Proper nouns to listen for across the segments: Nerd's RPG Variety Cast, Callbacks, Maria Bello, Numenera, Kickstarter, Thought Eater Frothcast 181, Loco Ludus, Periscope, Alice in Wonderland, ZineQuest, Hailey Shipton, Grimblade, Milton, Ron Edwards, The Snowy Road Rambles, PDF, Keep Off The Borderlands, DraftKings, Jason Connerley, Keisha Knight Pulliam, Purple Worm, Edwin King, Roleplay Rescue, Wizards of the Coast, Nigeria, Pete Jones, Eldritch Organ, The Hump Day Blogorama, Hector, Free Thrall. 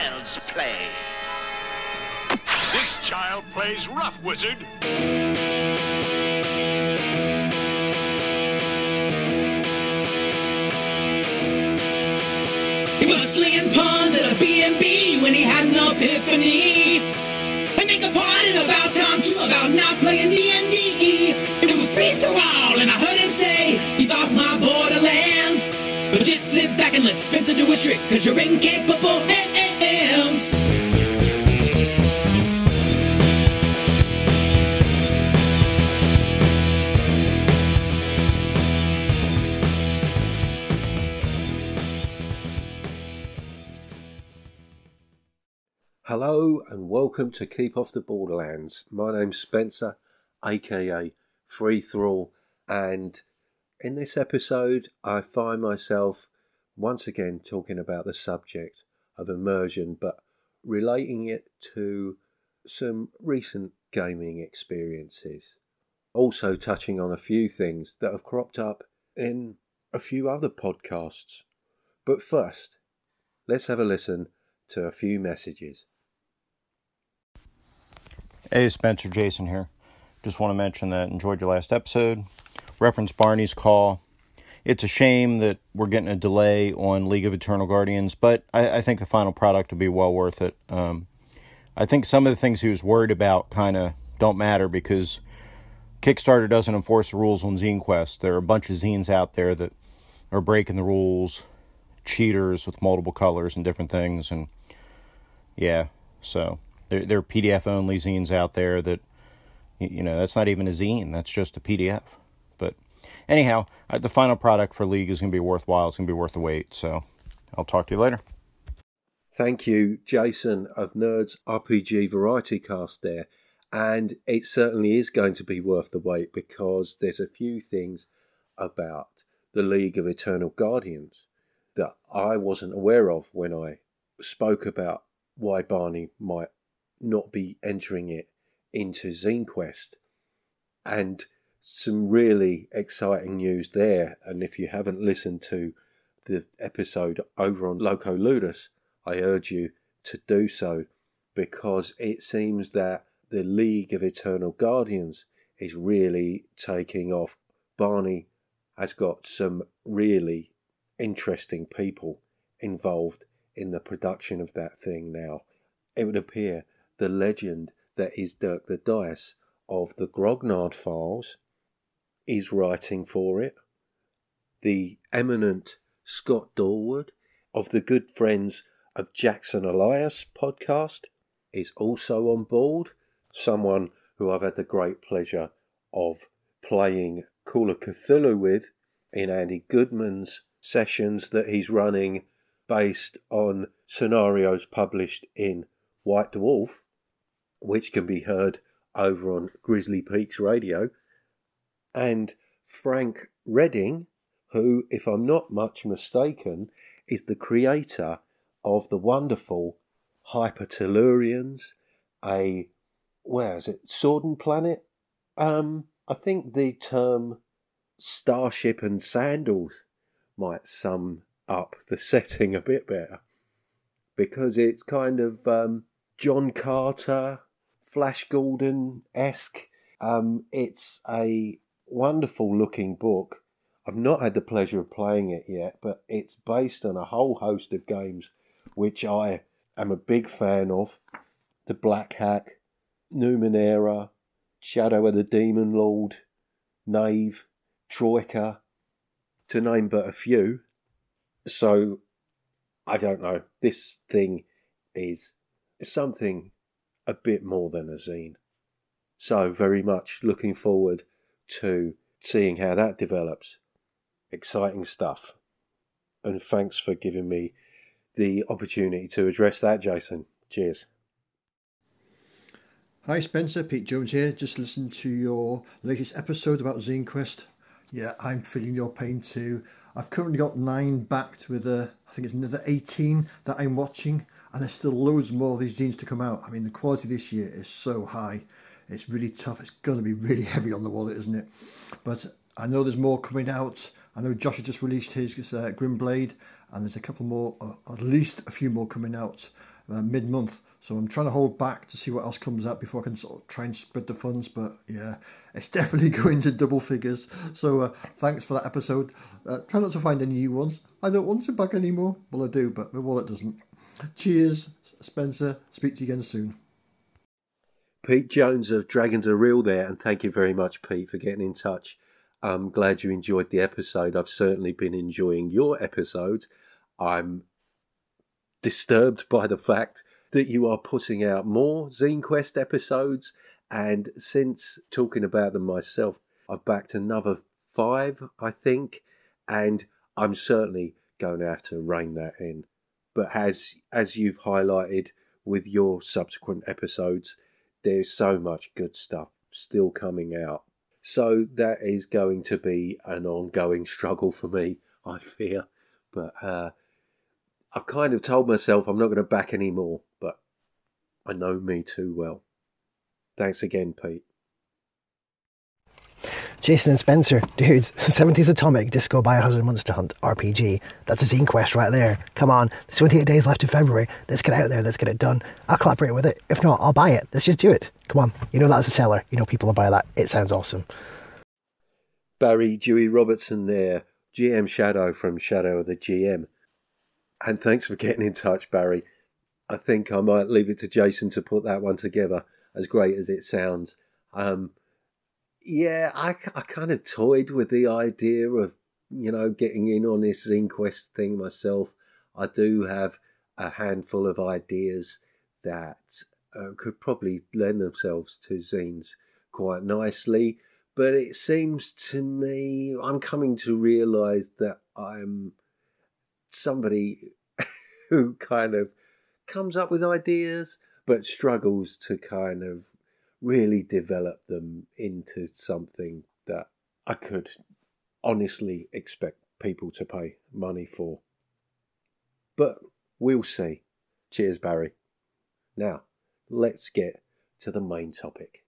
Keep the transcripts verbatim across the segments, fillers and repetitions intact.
child's play. This child plays rough, wizard. He was slinging puns at a B and B when he had an epiphany. And they complained about Tom too about not playing D and D. It was free thrall, and I heard him say, "Keep off my borderlands." But just sit back and let Spencer do his trick, cause you're incapable hams. Hello and welcome to Keep Off The Borderlands. My name's Spencer, aka Free Thrall, and in this episode I find myself once again talking about the subject of immersion, but relating it to some recent gaming experiences. Also touching on a few things that have cropped up in a few other podcasts. But first, let's have a listen to a few messages. Hey, Spencer, Jason here. Just want to mention that enjoyed your last episode. Reference Barney's call. It's a shame that we're getting a delay on League of Eternal Guardians, but I, I think the final product will be well worth it. Um, I think some of the things he was worried about kind of don't matter because Kickstarter doesn't enforce the rules on ZineQuest. There are a bunch of zines out there that are breaking the rules, cheaters with multiple colors and different things, and yeah, so... There are P D F-only zines out there that, you know, that's not even a zine. That's just a P D F. But anyhow, the final product for League is going to be worthwhile. It's going to be worth the wait. So I'll talk to you later. Thank you, Jason of Nerd's R P G Variety Cast there. And it certainly is going to be worth the wait because there's a few things about the League of Eternal Guardians that I wasn't aware of when I spoke about why Barney might not be entering it into ZineQuest, and some really exciting news there. And if you haven't listened to the episode over on Loco Ludus, I urge you to do so, because it seems that the League of Eternal Guardians is really taking off. Barney has got some really interesting people involved in the production of that thing now. It would appear the legend that is Dirk the Dice of The Grognard Files is writing for it. The eminent Scott Dawood of the Good Friends of Jackson Elias podcast is also on board. Someone who I've had the great pleasure of playing Call of Cthulhu with in Andy Goodman's sessions that he's running based on scenarios published in White Dwarf, which can be heard over on Grizzly Peaks Radio, and Frank Redding, who, if I'm not much mistaken, is the creator of the wonderful Hypertellurians, a, where is it, Sword and Planet? Um, I think the term Starship and Sandals might sum up the setting a bit better, because it's kind of... Um, John Carter, Flash Gordon-esque. Um, it's a wonderful-looking book. I've not had the pleasure of playing it yet, but it's based on a whole host of games, which I am a big fan of. The Black Hack, Numenera, Shadow of the Demon Lord, Knave, Troika, to name but a few. So, I don't know. This thing is... something a bit more than a zine. So very much looking forward to seeing how that develops. Exciting stuff. And thanks for giving me the opportunity to address that, Jason. Cheers. Hi Spencer, Pete Jones here. Just listened to your latest episode about ZineQuest. Yeah, I'm feeling your pain too. I've currently got nine backed with, a, I think it's another eighteen that I'm watching. And there's still loads more of these zines to come out. I mean, the quality this year is so high. It's really tough. It's going to be really heavy on the wallet, isn't it? But I know there's more coming out. I know Josh has just released his uh, Grimblade. And there's a couple more, uh, at least a few more coming out. uh, mid-month. So I'm trying to hold back to see what else comes out before I can sort of try and spread the funds. But yeah, it's definitely going to double figures. So uh, thanks for that episode. Uh, try not to find any new ones. I don't want to bag anymore. Well, I do, but my wallet doesn't. Cheers, Spencer. Speak to you again soon. Pete Jones of Dragons Are Real there, and thank you very much, Pete, for getting in touch. I'm glad you enjoyed the episode. I've certainly been enjoying your episode. I'm disturbed by the fact that you are putting out more ZineQuest episodes, and since talking about them myself, I've backed another five, I think, and I'm certainly going to have to rein that in. But as as you've highlighted with your subsequent episodes, there's so much good stuff still coming out. So that is going to be an ongoing struggle for me, I fear. But uh, I've kind of told myself I'm not going to back anymore, but I know me too well. Thanks again, Pete. Jason and Spencer, dudes, seventies Atomic, Disco Biohazard Monster Hunt, R P G. That's a zine quest right there. Come on, there's twenty-eight days left in February. Let's get out there, let's get it done. I'll collaborate with it. If not, I'll buy it. Let's just do it. Come on, you know that's a seller. You know people will buy that. It sounds awesome. Barry Dewey-Robertson there, G M Shadow from Shadow of the G M. And thanks for getting in touch, Barry. I think I might leave it to Jason to put that one together, as great as it sounds. Um... Yeah, I, I kind of toyed with the idea of, you know, getting in on this ZineQuest thing myself. I do have a handful of ideas that uh, could probably lend themselves to zines quite nicely. But it seems to me, I'm coming to realise that I'm somebody who kind of comes up with ideas but struggles to kind of really develop them into something that I could honestly expect people to pay money for. But we'll see. Cheers, Barry. Now, let's get to the main topic.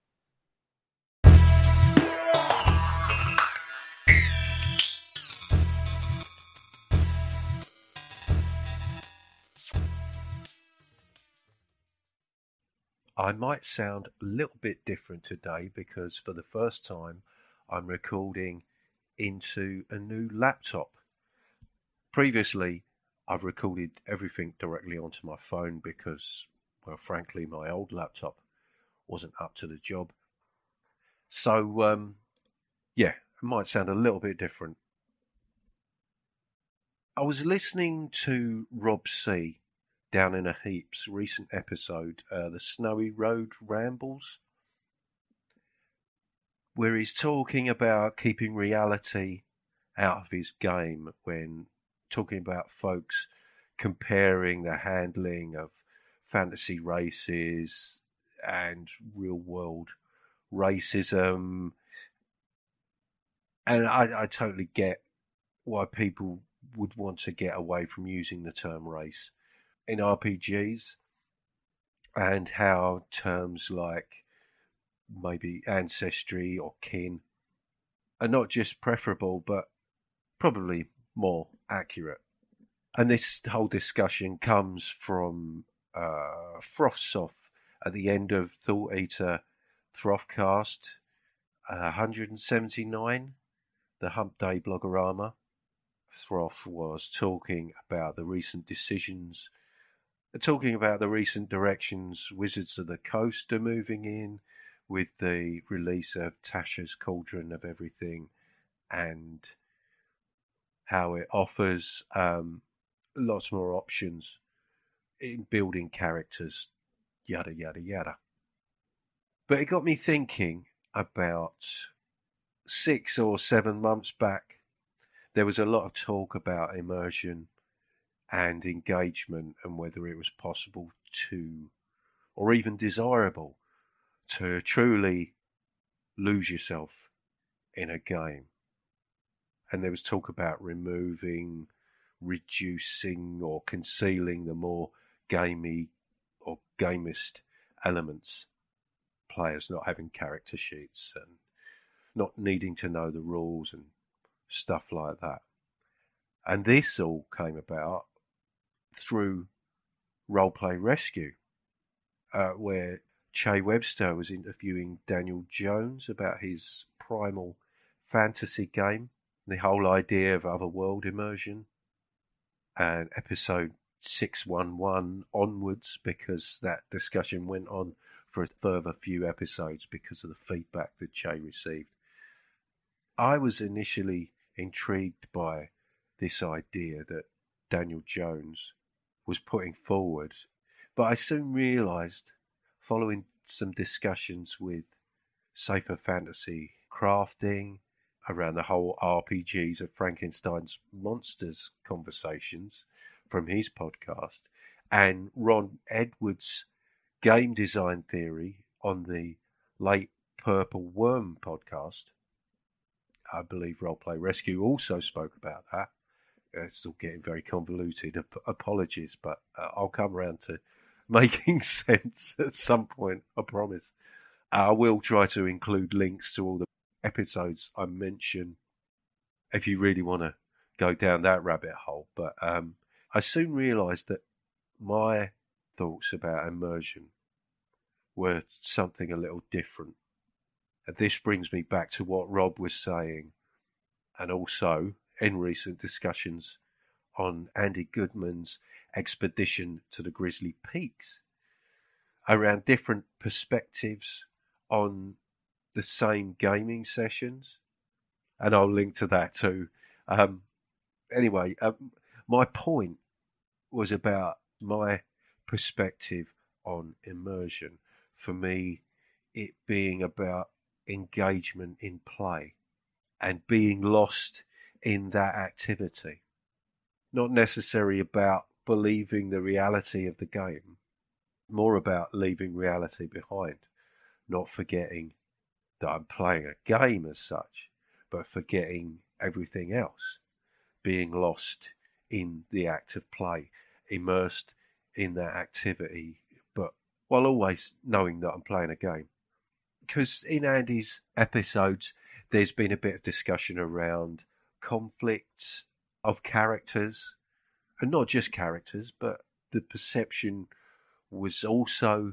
I might sound a little bit different today because for the first time I'm recording into a new laptop. Previously I've recorded everything directly onto my phone because, well, frankly my old laptop wasn't up to the job. So um, yeah, it might sound a little bit different. I was listening to Rob C. Down in a Heap's recent episode, uh, the Snowy Road Rambles, where he's talking about keeping reality out of his game when talking about folks comparing the handling of fantasy races and real world racism. And I, I totally get why people would want to get away from using the term race in R P Gs, and how terms like maybe ancestry or kin are not just preferable but probably more accurate. And this whole discussion comes from uh, Frothsoff at the end of Thought Eater Throffcast one hundred seventy-nine, the Hump Day Blogorama. Throff was talking about the recent decisions Talking about the recent directions Wizards of the Coast are moving in with the release of Tasha's Cauldron of Everything, and how it offers um, lots more options in building characters, yada, yada, yada. But it got me thinking about six or seven months back, there was a lot of talk about immersion and engagement, and whether it was possible to, or even desirable, to truly lose yourself in a game. And there was talk about removing, reducing, or concealing the more gamey or gamist elements. Players not having character sheets and not needing to know the rules and stuff like that. And this all came about through Roleplay Rescue, uh, where Che Webster was interviewing Daniel Jones about his primal fantasy game, the whole idea of otherworld immersion, and episode six one one onwards, because that discussion went on for a further few episodes because of the feedback that Che received. I was initially intrigued by this idea that Daniel Jones was putting forward, but I soon realised, following some discussions with Safer Fantasy Crafting around the whole R P Gs of Frankenstein's Monsters conversations from his podcast, and Ron Edwards' game design theory on the late Purple Worm podcast. I believe Roleplay Rescue also spoke about that. It's still getting very convoluted. Ap- apologies, but uh, I'll come around to making sense at some point, I promise. I will try to include links to all the episodes I mention if you really want to go down that rabbit hole. But um, I soon realised that my thoughts about immersion were something a little different. And this brings me back to what Rob was saying, and also in recent discussions on Andy Goodman's Expedition to the Grizzly Peaks, around different perspectives on the same gaming sessions. And I'll link to that too. Um, anyway, um, my point was about my perspective on immersion. For me, it being about engagement in play and being lost in that activity, not necessarily about believing the reality of the game, more about leaving reality behind, not forgetting that I'm playing a game as such, but forgetting everything else, being lost in the act of play, immersed in that activity, but while always knowing that I'm playing a game. Because in Andy's episodes, there's been a bit of discussion around conflicts of characters, and not just characters, but the perception was also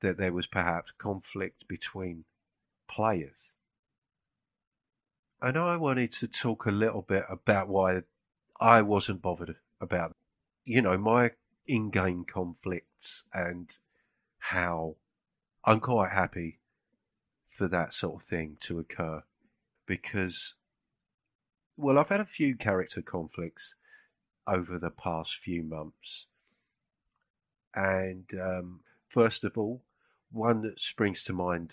that there was perhaps conflict between players. And I wanted to talk a little bit about why I wasn't bothered about, you know, my in-game conflicts, and how I'm quite happy for that sort of thing to occur, because, well, I've had a few character conflicts over the past few months, and um, first of all, one that springs to mind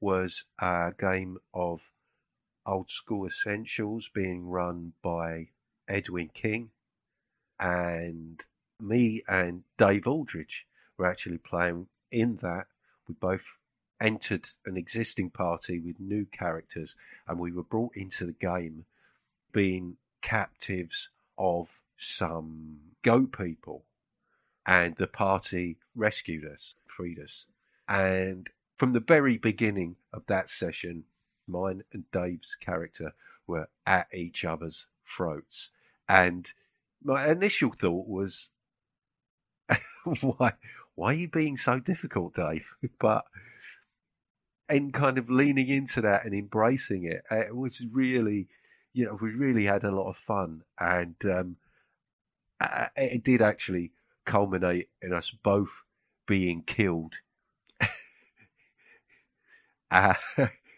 was a game of Old School Essentials being run by Edwin King, and me and Dave Aldridge were actually playing in that. We both entered an existing party with new characters, and we were brought into the game being captives of some goat people, and the party rescued us, freed us. And from the very beginning of that session, mine and Dave's character were at each other's throats, and my initial thought was, why why are you being so difficult, Dave? But and kind of leaning into that and embracing it, it was really, you know, we really had a lot of fun. And um, it did actually culminate in us both being killed uh,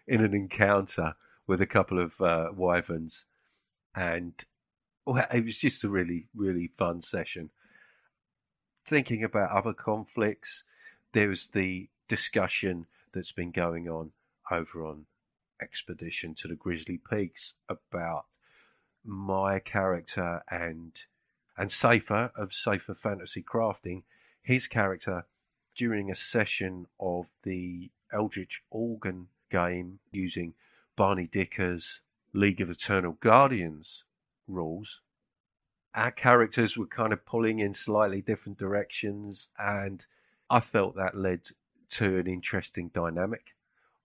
in an encounter with a couple of uh, wyverns. And well, it was just a really, really fun session. Thinking about other conflicts, there was the discussion that's been going on over on Expedition to the Grizzly Peaks about my character and and Safer of Safer Fantasy Crafting, his character, during a session of the Eldritch Organ game using Barney Dicker's League of Eternal Guardians rules. Our characters were kind of pulling in slightly different directions, and I felt that led to an interesting dynamic,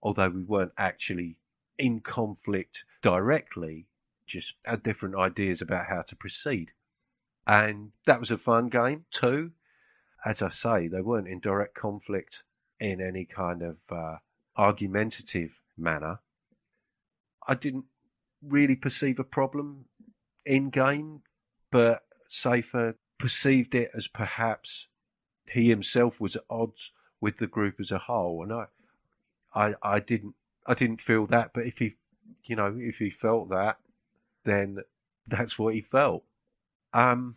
although we weren't actually in conflict directly, just had different ideas about how to proceed. And that was a fun game too. as I say, they weren't in direct conflict in any kind of uh, argumentative manner. I didn't really perceive a problem in game, but Safer perceived it as perhaps he himself was at odds with the group as a whole, and I, I, I didn't, I didn't feel that. But if he, you know, if he felt that, then that's what he felt. Um,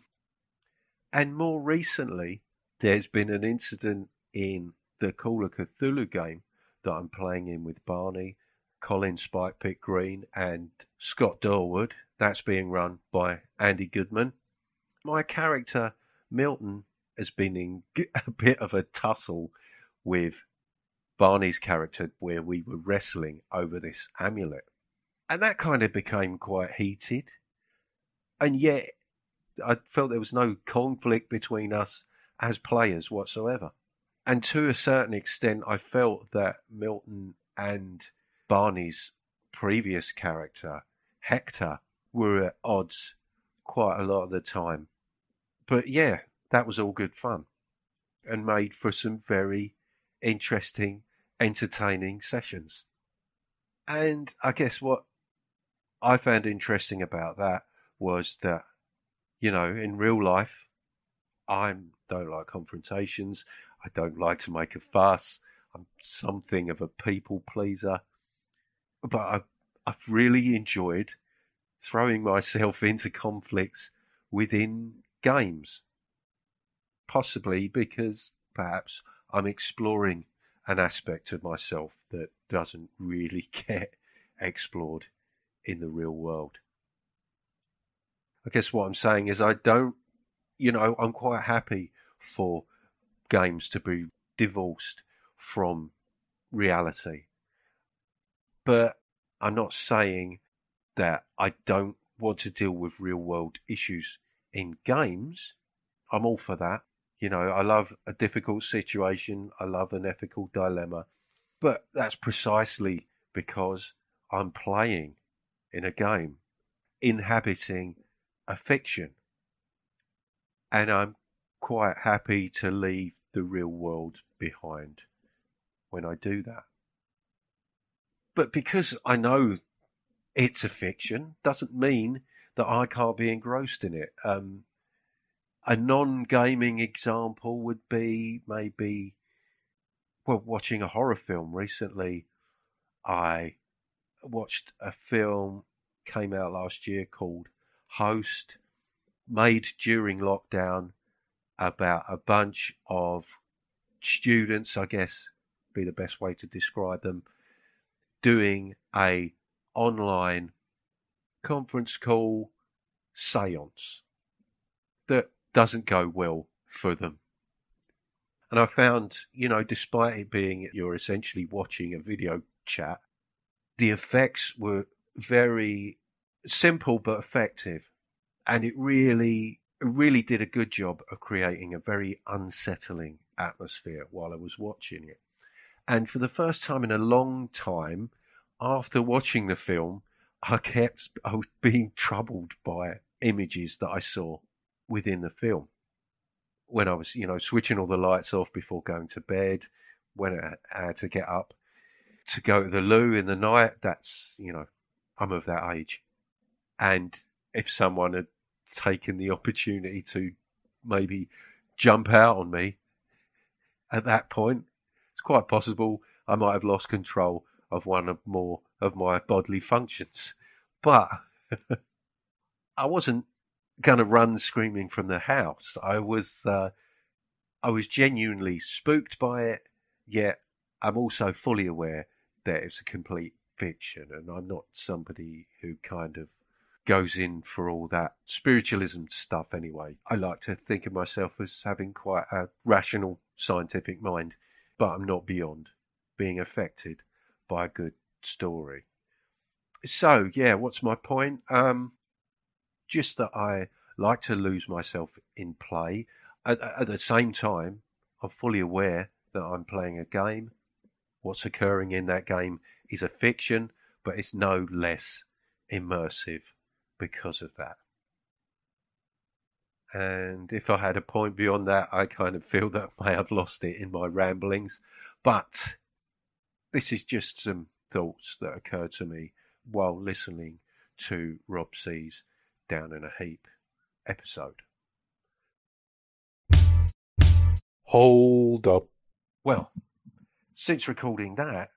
and more recently, there's been an incident in the Call of Cthulhu game that I'm playing in with Barney, Colin Spikepick Green, and Scott Dawood. That's being run by Andy Goodman. My character, Milton, has been in a bit of a tussle with Barney's character where we were wrestling over this amulet. And that kind of became quite heated. And yet, I felt there was no conflict between us as players whatsoever. And to a certain extent, I felt that Milton and Barney's previous character, Hector, were at odds quite a lot of the time. But yeah, that was all good fun and made for some very interesting, entertaining sessions. And I guess what I found interesting about that was that, you know, in real life, I don't like confrontations. I don't like to make a fuss. I'm something of a people pleaser. But I, I've really enjoyed throwing myself into conflicts within games. Possibly because perhaps I'm exploring an aspect of myself that doesn't really get explored in the real world. I guess what I'm saying is I don't, you know, I'm quite happy for games to be divorced from reality. But I'm not saying that I don't want to deal with real world issues in games. I'm all for that. You know, I love a difficult situation. I love an ethical dilemma. But that's precisely because I'm playing in a game, inhabiting a fiction. And I'm quite happy to leave the real world behind when I do that. But because I know it's a fiction, doesn't mean that I can't be engrossed in it. Um, a non-gaming example would be maybe, well, watching a horror film. Recently, I watched a film, came out last year, called Host, made during lockdown, about a bunch of students, I guess be the best way to describe them, doing a online conference call seance that doesn't go well for them. And I found, you know, despite it being you're essentially watching a video chat, the effects were very simple but effective. And it really, really did a good job of creating a very unsettling atmosphere while I was watching it. And for the first time in a long time, after watching the film, I kept I was being troubled by images that I saw within the film. When I was, you know, switching all the lights off before going to bed, when I had to get up to go to the loo in the night, that's, you know, I'm of that age. And if someone had taken the opportunity to maybe jump out on me at that point, it's quite possible I might have lost control of one or more of my bodily functions. But I wasn't going to run screaming from the house. I was uh, I was genuinely spooked by it, yet I'm also fully aware that it's a complete fiction, and I'm not somebody who kind of goes in for all that spiritualism stuff anyway. I like to think of myself as having quite a rational, scientific mind. But I'm not beyond being affected by a good story. So, yeah, what's my point? Um, just that I like to lose myself in play. At, at the same time, I'm fully aware that I'm playing a game. What's occurring in that game is a fiction, but it's no less immersive because of that. And if I had a point beyond that, I kind of feel that I may have lost it in my ramblings. But this is just some thoughts that occurred to me while listening to Rob C.'s Down in a Heap episode. Hold up. Well, since recording that,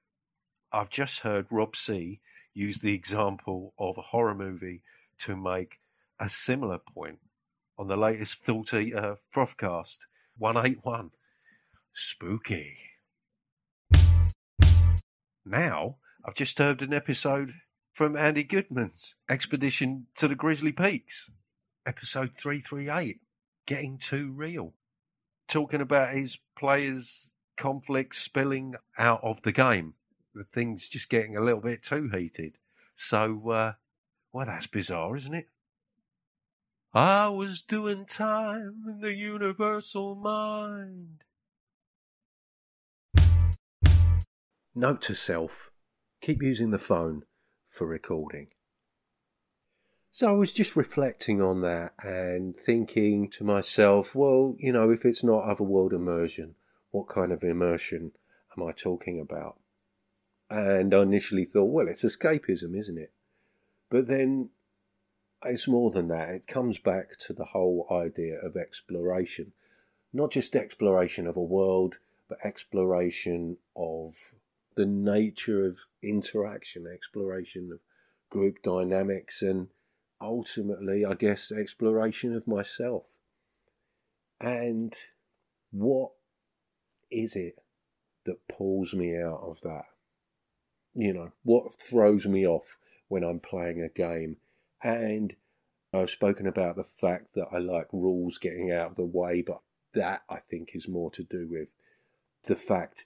I've just heard Rob C. use the example of a horror movie to make a similar point on the latest Thought Eater Frothcast one eighty-one. Spooky. Now, I've just heard an episode from Andy Goodman's Expedition to the Grizzly Peaks, episode three thirty-eight, Getting Too Real, talking about his players' conflict spilling out of the game, the things just getting a little bit too heated. So, uh, well, that's bizarre, isn't it? I was doing time in the universal mind. Note to self, keep using the phone for recording. So I was just reflecting on that and thinking to myself, well, you know, if it's not otherworld immersion, what kind of immersion am I talking about? And I initially thought, well, it's escapism, isn't it? But then it's more than that. It comes back to the whole idea of exploration. Not just exploration of a world, but exploration of the nature of interaction, exploration of group dynamics, and ultimately, I guess, exploration of myself. And what is it that pulls me out of that? You know, what throws me off when I'm playing a game? And I've spoken about the fact that I like rules getting out of the way, but that I think is more to do with the fact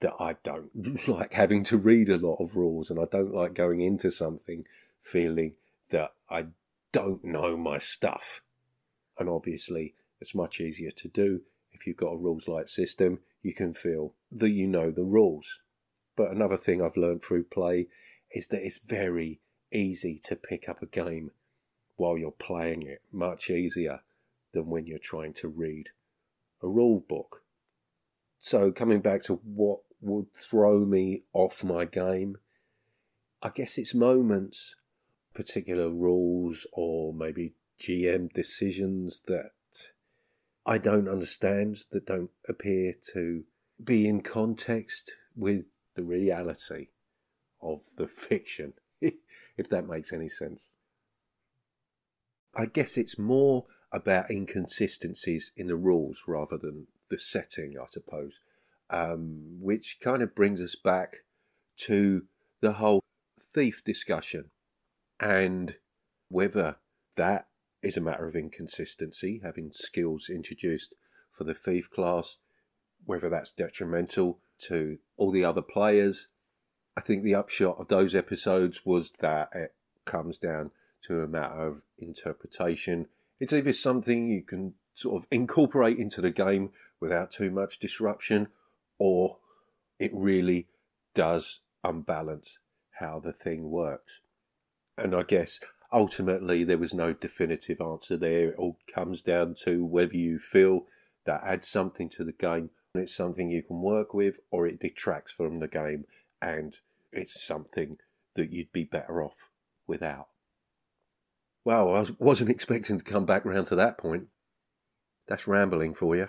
that I don't like having to read a lot of rules, and I don't like going into something feeling that I don't know my stuff. And obviously, it's much easier to do if you've got a rules-light system. You can feel that you know the rules. But another thing I've learned through play is that it's very easy to pick up a game while you're playing it, much easier than when you're trying to read a rule book. So coming back to what would throw me off my game, I guess it's moments, particular rules, or maybe G M decisions that I don't understand, that don't appear to be in context with the reality of the fiction, if that makes any sense. I guess it's more about inconsistencies in the rules rather than the setting, I suppose, um, which kind of brings us back to the whole thief discussion and whether that is a matter of inconsistency, having skills introduced for the thief class, whether that's detrimental to all the other players. I think the upshot of those episodes was that it comes down to a matter of interpretation. It's either something you can sort of incorporate into the game without too much disruption, or it really does unbalance how the thing works. And I guess ultimately there was no definitive answer there. It all comes down to whether you feel that adds something to the game and it's something you can work with, or it detracts from the game and it's something that you'd be better off without. Wow, I wasn't expecting to come back round to that point. That's rambling for you.